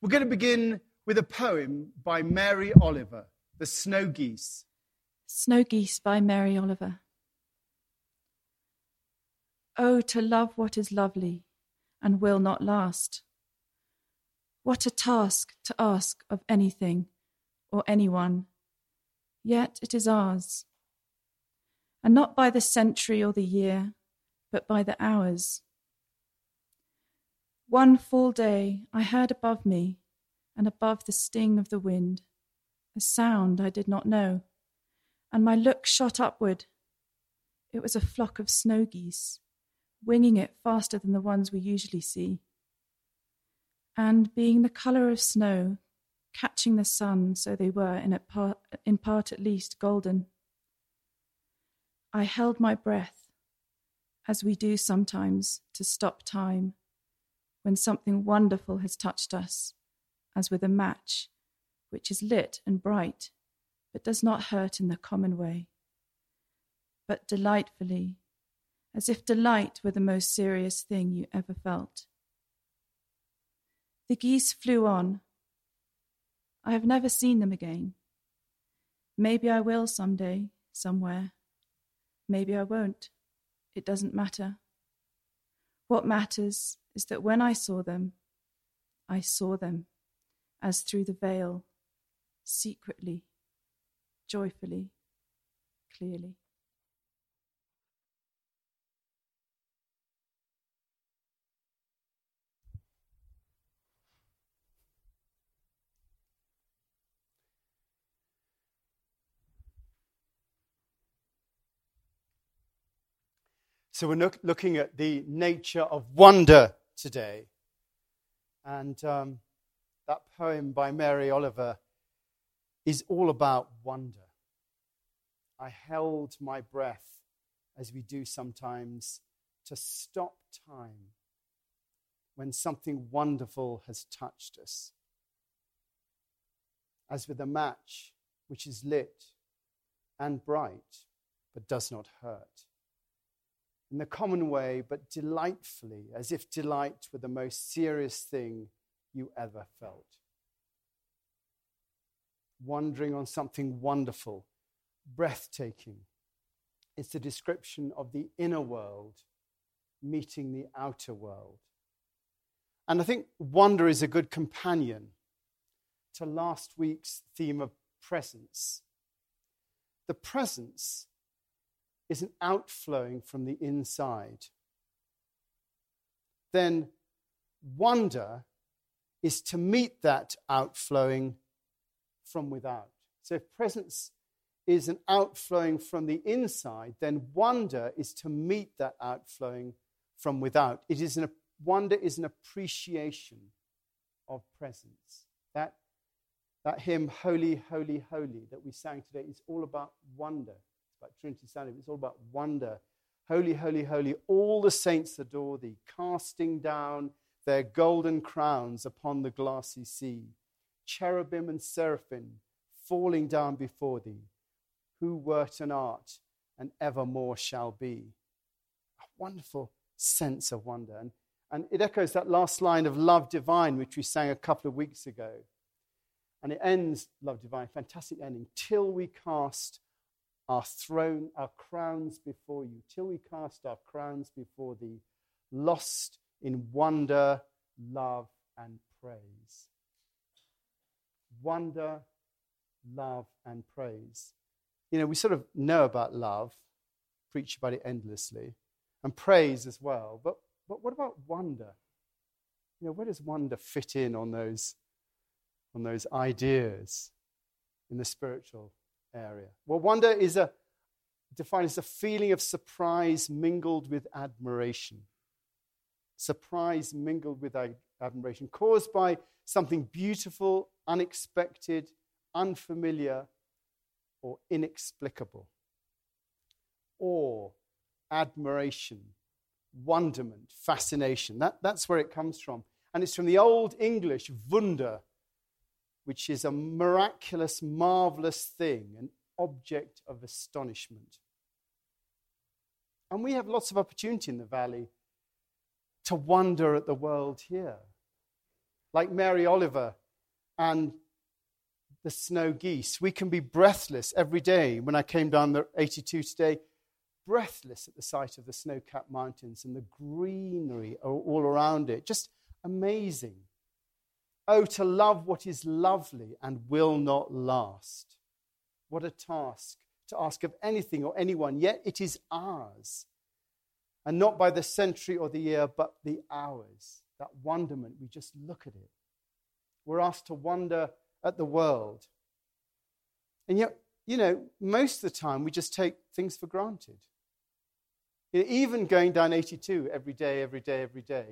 We're going to begin with a poem by Mary Oliver, The Snow Geese. Snow Geese by Mary Oliver. Oh, to love what is lovely and will not last. What a task to ask of anything or anyone, yet it is ours. And not by the century or the year, but by the hours. One full day I heard above me and above the sting of the wind a sound I did not know, and my look shot upward. It was a flock of snow geese, winging it faster than the ones we usually see, and being the colour of snow, catching the sun, so they were in part at least golden. I held my breath, as we do sometimes to stop time, when something wonderful has touched us, as with a match, which is lit and bright, but does not hurt in the common way, but delightfully, as if delight were the most serious thing you ever felt. The geese flew on. I have never seen them again. Maybe I will someday, somewhere. Maybe I won't. It doesn't matter. What matters is that when I saw them as through the veil, secretly, joyfully, clearly. So we're looking at the nature of wonder today. And that poem by Mary Oliver is all about wonder. I held my breath, as we do sometimes, to stop time when something wonderful has touched us. As with a match which is lit and bright, but does not hurt. In the common way, but delightfully, as if delight were the most serious thing you ever felt. Wondering on something wonderful, breathtaking. It's the description of the inner world meeting the outer world. And I think wonder is a good companion to last week's theme of presence. The presence is an outflowing from the inside. Then wonder is to meet that outflowing from without. So if presence is an outflowing from the inside, then wonder is to meet that outflowing from without. Wonder is an appreciation of presence. That hymn, Holy, Holy, Holy, that we sang today is all about wonder. Like Trinity Sunday, it's all about wonder. Holy, holy, holy, all the saints adore thee, casting down their golden crowns upon the glassy sea. Cherubim and seraphim falling down before thee, who wert and art and evermore shall be. A wonderful sense of wonder. And it echoes that last line of Love Divine, which we sang a couple of weeks ago. And it ends, Love Divine, fantastic ending, till we cast our crowns before you, till we cast our crowns before thee, lost in wonder, love, and praise. Wonder, love, and praise. You know, we sort of know about love, preach about it endlessly, and praise as well. But what about wonder? You know, where does wonder fit in on those ideas in the spiritual area? Well, wonder is defined as a feeling of surprise mingled with admiration. Surprise mingled with admiration, caused by something beautiful, unexpected, unfamiliar, or inexplicable. Awe, admiration, wonderment, fascination. That's where it comes from. And it's from the Old English, wunder, which is a miraculous, marvelous thing, an object of astonishment. And we have lots of opportunity in the valley to wonder at the world here. like Mary Oliver and the snow geese. We can be breathless every day. When I came down the 82 today, breathless at the sight of the snow-capped mountains and the greenery all around it. Just amazing. Oh, to love what is lovely and will not last. What a task to ask of anything or anyone, yet it is ours. And not by the century or the year, but the hours. That wonderment, we just look at it. We're asked to wonder at the world. And yet, you know, most of the time we just take things for granted. You know, even going down 82 every day,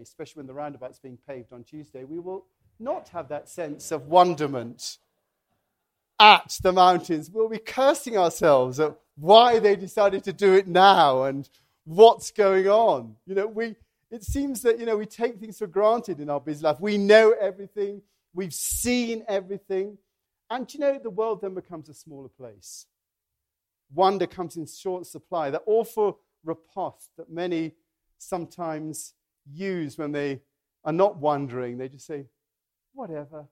especially when the roundabout's being paved on Tuesday, we will not have that sense of wonderment at the mountains. We'll be cursing ourselves at why they decided to do it now and what's going on. You know, it seems that, you know, we take things for granted in our busy life. We know everything. We've seen everything. And, you know, the world then becomes a smaller place. Wonder comes in short supply. That awful riposte that many sometimes use when they are not wondering. They just say, whatever.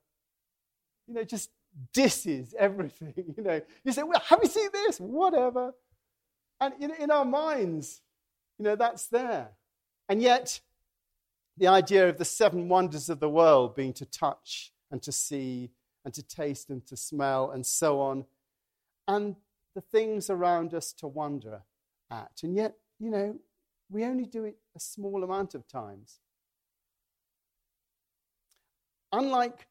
You know, just disses everything. You know, you say, well, have you seen this? Whatever. And in our minds, you know, that's there. And yet, the idea of the seven wonders of the world being to touch and to see and to taste and to smell and so on, and the things around us to wonder at. And yet, you know, we only do it a small amount of times. Unlike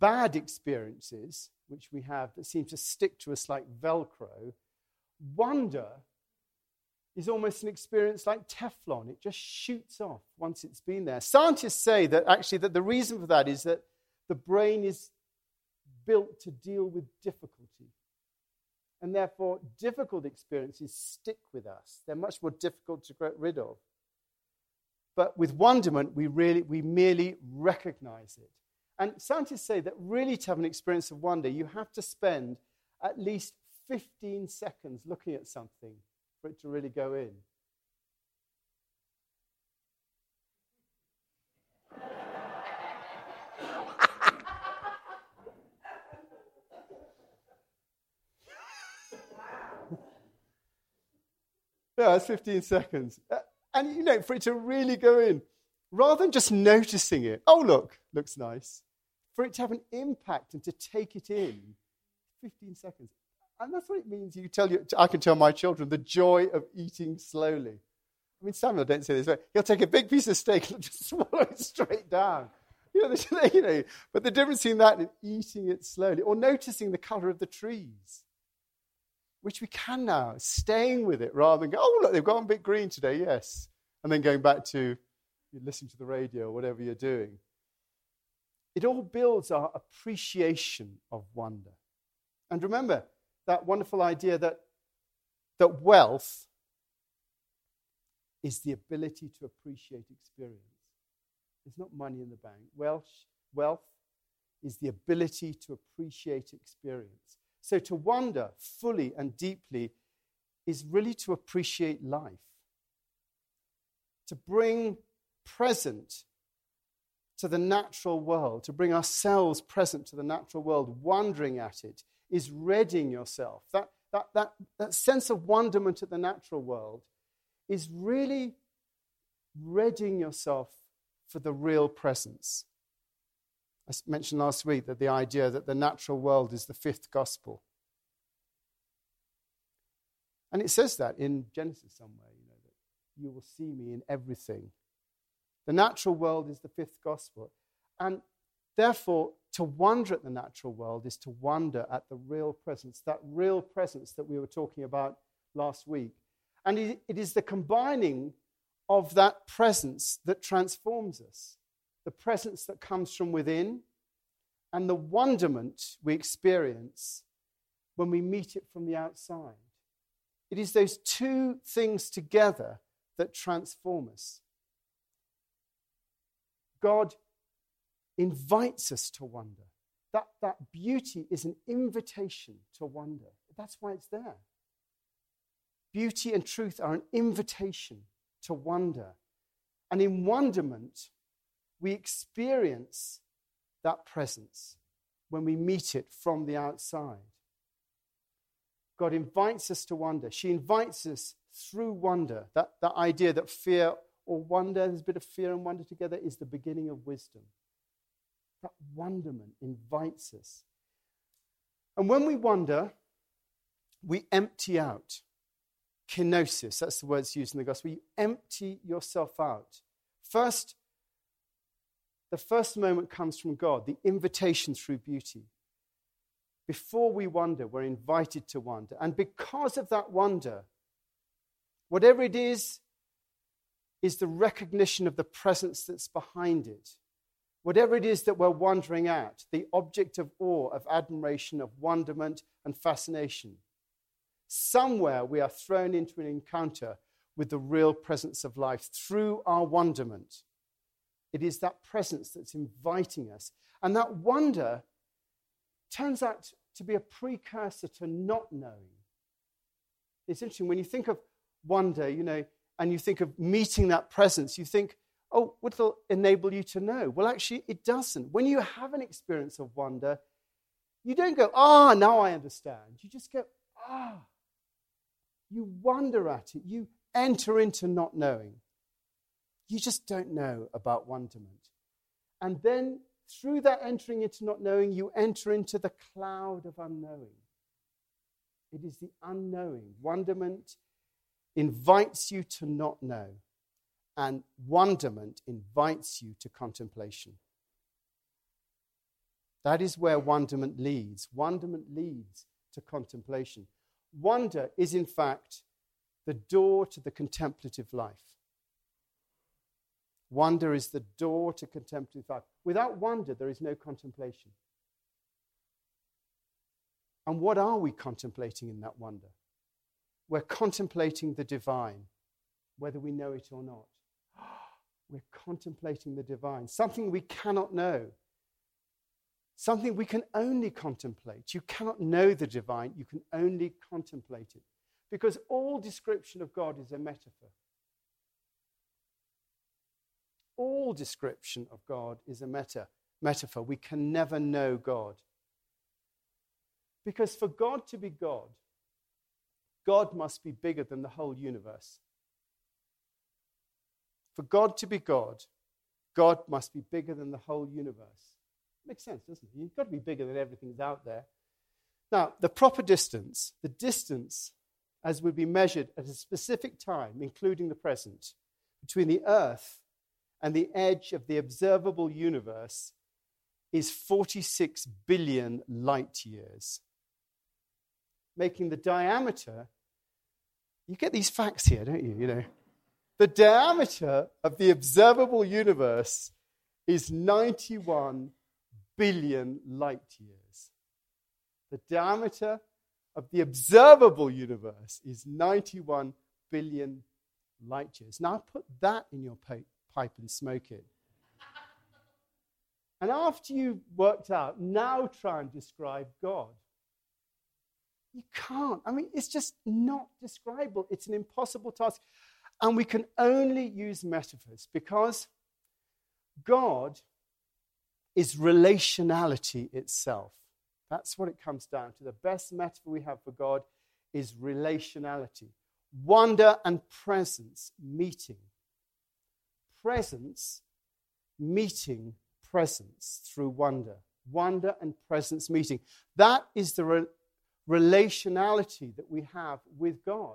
bad experiences, which we have that seem to stick to us like Velcro, wonder is almost an experience like Teflon. It just shoots off once it's been there. Scientists say that actually that the reason for that is that the brain is built to deal with difficulty. And therefore, difficult experiences stick with us. They're much more difficult to get rid of. But with wonderment, we merely recognize it. And scientists say that really to have an experience of wonder, you have to spend at least 15 seconds looking at something for it to really go in. Yeah, that's 15 seconds. And, you know, for it to really go in, rather than just noticing it, oh, look, looks nice, for it to have an impact and to take it in, 15 seconds. And that's what it means. I can tell my children the joy of eating slowly. I mean, Samuel, don't say this, but he'll take a big piece of steak and just swallow it straight down. You know, but the difference between that and eating it slowly, or noticing the colour of the trees, which we can now, staying with it rather than go, oh, look, they've gone a bit green today, yes. And then going back to listening to the radio or whatever you're doing. It all builds our appreciation of wonder. And remember, that wonderful idea that wealth is the ability to appreciate experience. It's not money in the bank. Wealth is the ability to appreciate experience. So to wonder fully and deeply is really to appreciate life, to bring present to the natural world, to bring ourselves present to the natural world, wondering at it, is readying yourself. That sense of wonderment at the natural world is really readying yourself for the real presence. I mentioned last week that the idea that the natural world is the fifth gospel. And it says that in Genesis somewhere, you know, that you will see me in everything. The natural world is the fifth gospel. And therefore, to wonder at the natural world is to wonder at the real presence that we were talking about last week. And it is the combining of that presence that transforms us, the presence that comes from within, and the wonderment we experience when we meet it from the outside. It is those two things together that transform us. God invites us to wonder. That beauty is an invitation to wonder. That's why it's there. Beauty and truth are an invitation to wonder. And in wonderment, we experience that presence when we meet it from the outside. God invites us to wonder. She invites us through wonder. That idea that fear or wonder, there's a bit of fear and wonder together, is the beginning of wisdom. That wonderment invites us. And when we wonder, we empty out. Kenosis, that's the word that's used in the gospel. You empty yourself out. The first moment comes from God, the invitation through beauty. Before we wonder, we're invited to wonder. And because of that wonder, whatever it is the recognition of the presence that's behind it. Whatever it is that we're wondering at, the object of awe, of admiration, of wonderment and fascination. Somewhere we are thrown into an encounter with the real presence of life through our wonderment. It is that presence that's inviting us. And that wonder turns out to be a precursor to not knowing. It's interesting, when you think of wonder, and you think of meeting that presence, you think, oh, what'll enable you to know? Well, actually, it doesn't. When you have an experience of wonder, you don't go, now I understand. You just go, you wonder at it. You enter into not knowing. You just don't know about wonderment. And then through that entering into not knowing, you enter into the cloud of unknowing. It is the unknowing. Wonderment invites you to not know, and wonderment invites you to contemplation. That is where wonderment leads. Wonderment leads to contemplation. Wonder is, in fact, the door to the contemplative life. Wonder is the door to contemplative life. Without wonder, there is no contemplation. And what are we contemplating in that wonder? We're contemplating the divine, whether we know it or not. We're contemplating the divine, something we cannot know, something we can only contemplate. You cannot know the divine, you can only contemplate it. Because all description of God is a metaphor. All description of God is a metaphor. We can never know God. Because for God to be God, God must be bigger than the whole universe. For God to be God, God must be bigger than the whole universe. Makes sense, doesn't it? You've got to be bigger than everything's out there. Now, the proper distance, as would be measured at a specific time, including the present, between the earth and the edge of the observable universe is 46 billion light years, making the diameter, you get these facts here, don't you? The diameter of the observable universe is 91 billion light years. The diameter of the observable universe is 91 billion light years. Now put that in your pipe and smoke it. And after you've worked out, now try and describe God. You can't. It's just not describable. It's an impossible task. And we can only use metaphors because God is relationality itself. That's what it comes down to. The best metaphor we have for God is relationality. Wonder and presence meeting. Presence meeting presence through wonder. Wonder and presence meeting. That is the relationality that we have with God.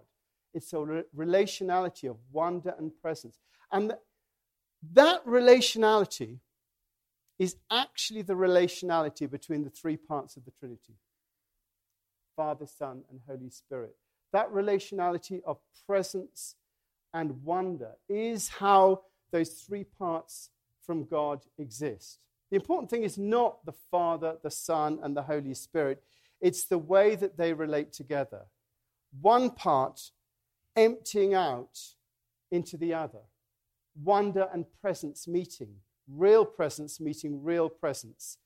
It's a relationality of wonder and presence. And that relationality is actually the relationality between the three parts of the Trinity. Father, Son, and Holy Spirit. That relationality of presence and wonder is how those three parts from God exist. The important thing is not the Father, the Son, and the Holy Spirit. It's the way that they relate together. One part emptying out into the other. Wonder and presence meeting. Real presence meeting real presence.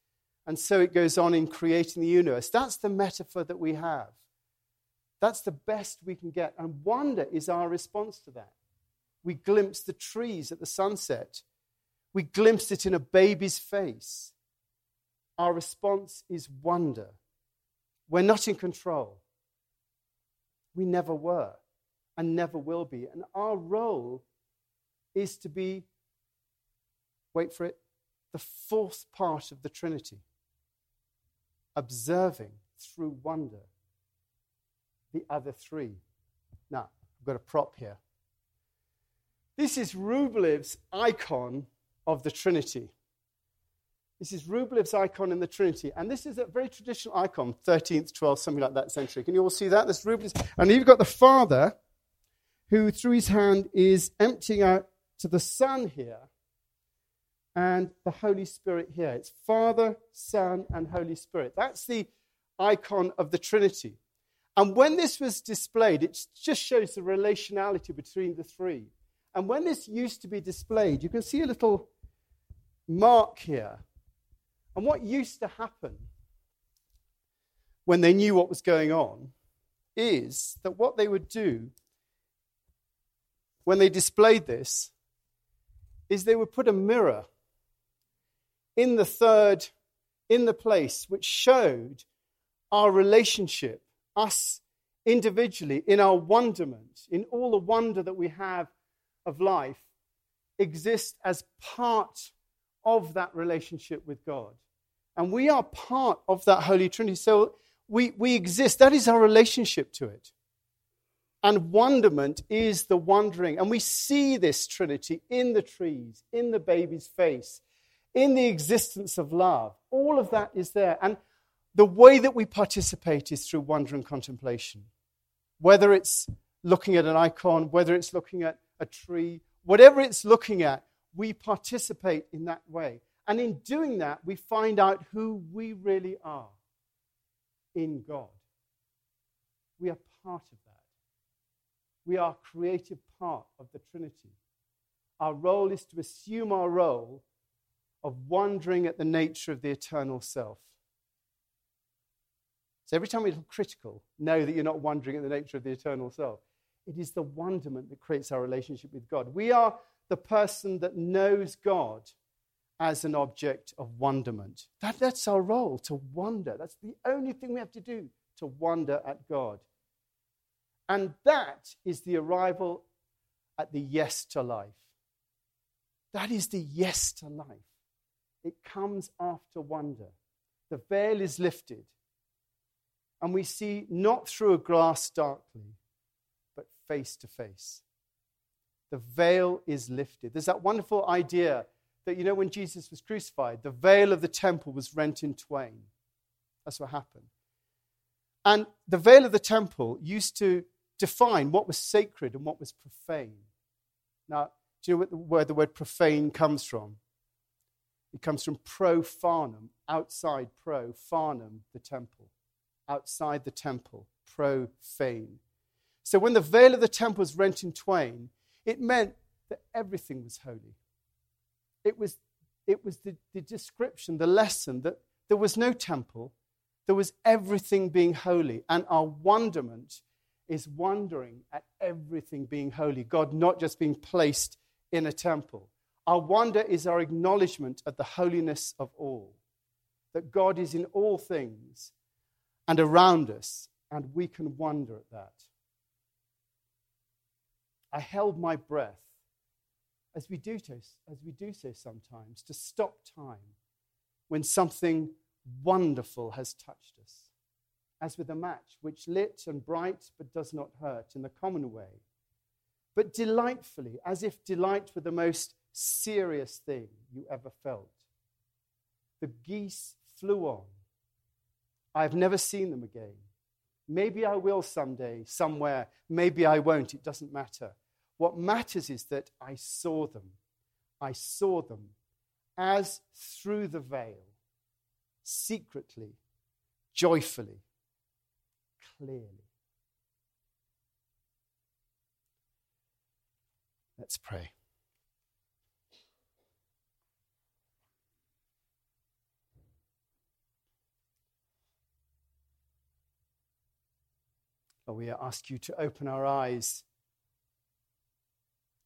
And so it goes on in creating the universe. That's the metaphor that we have. That's the best we can get. And wonder is our response to that. We glimpse the trees at the sunset. We glimpse it in a baby's face. our response is wonder. We're not in control. We never were and never will be. And our role is to be, wait for it, the fourth part of the Trinity, observing through wonder the other three. Now, I've got a prop here. This is Rublev's icon of the Trinity. This is Rublev's icon in the Trinity. And this is a very traditional icon, 13th, 12th, something like that century. Can you all see that? That's Rublev's. And you've got the Father, who through his hand is emptying out to the Son here, and the Holy Spirit here. It's Father, Son, and Holy Spirit. That's the icon of the Trinity. And when this was displayed, it just shows the relationality between the three. And when this used to be displayed, you can see a little mark here. And what used to happen when they knew what was going on is that what they would do when they displayed this is they would put a mirror in the place which showed our relationship, us individually, in our wonderment, in all the wonder that we have of life, exist as part of that relationship with God. And we are part of that Holy Trinity. So we exist. That is our relationship to it. And wonderment is the wondering. And we see this Trinity in the trees, in the baby's face, in the existence of love. All of that is there. And the way that we participate is through wonder and contemplation. Whether it's looking at an icon, whether it's looking at a tree, whatever it's looking at, we participate in that way. And in doing that, we find out who we really are in God. We are part of that. We are a creative part of the Trinity. Our role is to assume our role of wondering at the nature of the eternal self. So every time we're critical, know that you're not wondering at the nature of the eternal self. It is the wonderment that creates our relationship with God. We are the person that knows God as an object of wonderment. That's our role, to wonder. That's the only thing we have to do, to wonder at God. And that is the arrival at the yes to life. That is the yes to life. It comes after wonder. The veil is lifted, and we see not through a glass darkly, but face to face. The veil is lifted. There's that wonderful idea that, when Jesus was crucified, the veil of the temple was rent in twain. That's what happened. And the veil of the temple used to define what was sacred and what was profane. Now, do you know where the word profane comes from? It comes from profanum, outside profanum, the temple. Outside the temple, profane. So when the veil of the temple was rent in twain, it meant that everything was holy. It was the description, the lesson, that there was no temple. There was everything being holy. And our wonderment is wondering at everything being holy. God not just being placed in a temple. Our wonder is our acknowledgement of the holiness of all. That God is in all things and around us. And we can wonder at that. I held my breath, as we do so sometimes, to stop time when something wonderful has touched us, as with a match which lit and bright but does not hurt in the common way, but delightfully, as if delight were the most serious thing you ever felt. The geese flew on. I have never seen them again. Maybe I will someday, somewhere. Maybe I won't. It doesn't matter. What matters is that I saw them. I saw them as through the veil, secretly, joyfully, clearly. Let's pray. Lord, we ask you to open our eyes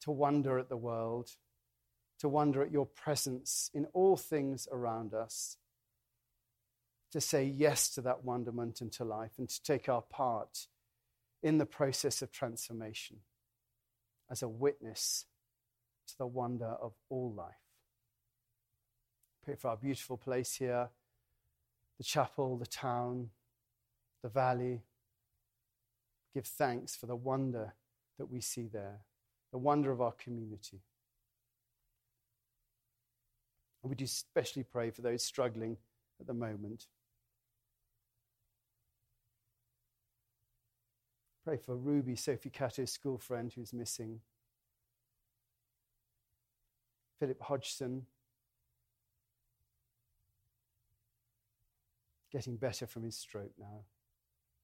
to wonder at the world, to wonder at your presence in all things around us, to say yes to that wonderment into life and to take our part in the process of transformation as a witness to the wonder of all life. Pray for our beautiful place here, the chapel, the town, the valley. Give thanks for the wonder that we see there, the wonder of our community. And would you especially pray for those struggling at the moment? Pray for Ruby, Sophie Cato's school friend who's missing. Philip Hodgson, getting better from his stroke now.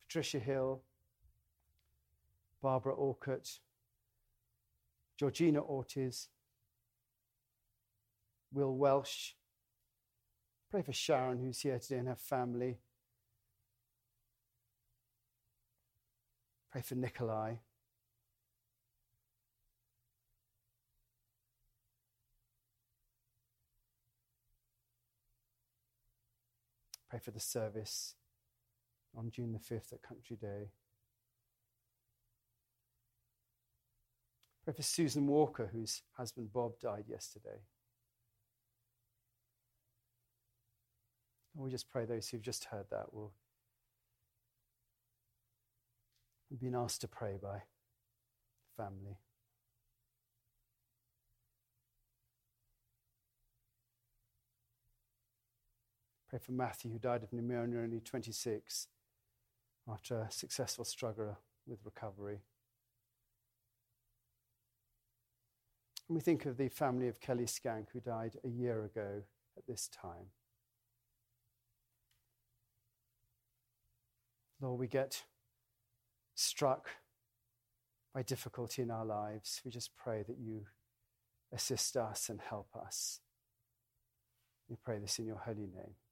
Patricia Hill, Barbara Orcutt, Georgina Ortiz, Will Welsh. Pray for Sharon, who's here today, and her family. Pray for Nikolai. Pray for the service on June the 5th at Country Day. Pray for Susan Walker, whose husband Bob died yesterday. And we just pray those who've just heard that will have been asked to pray by the family. Pray for Matthew, who died of pneumonia, only 26, after a successful struggle with recovery. And we think of the family of Kelly Skank, who died a year ago at this time. Lord, we get struck by difficulty in our lives. We just pray that you assist us and help us. We pray this in your holy name.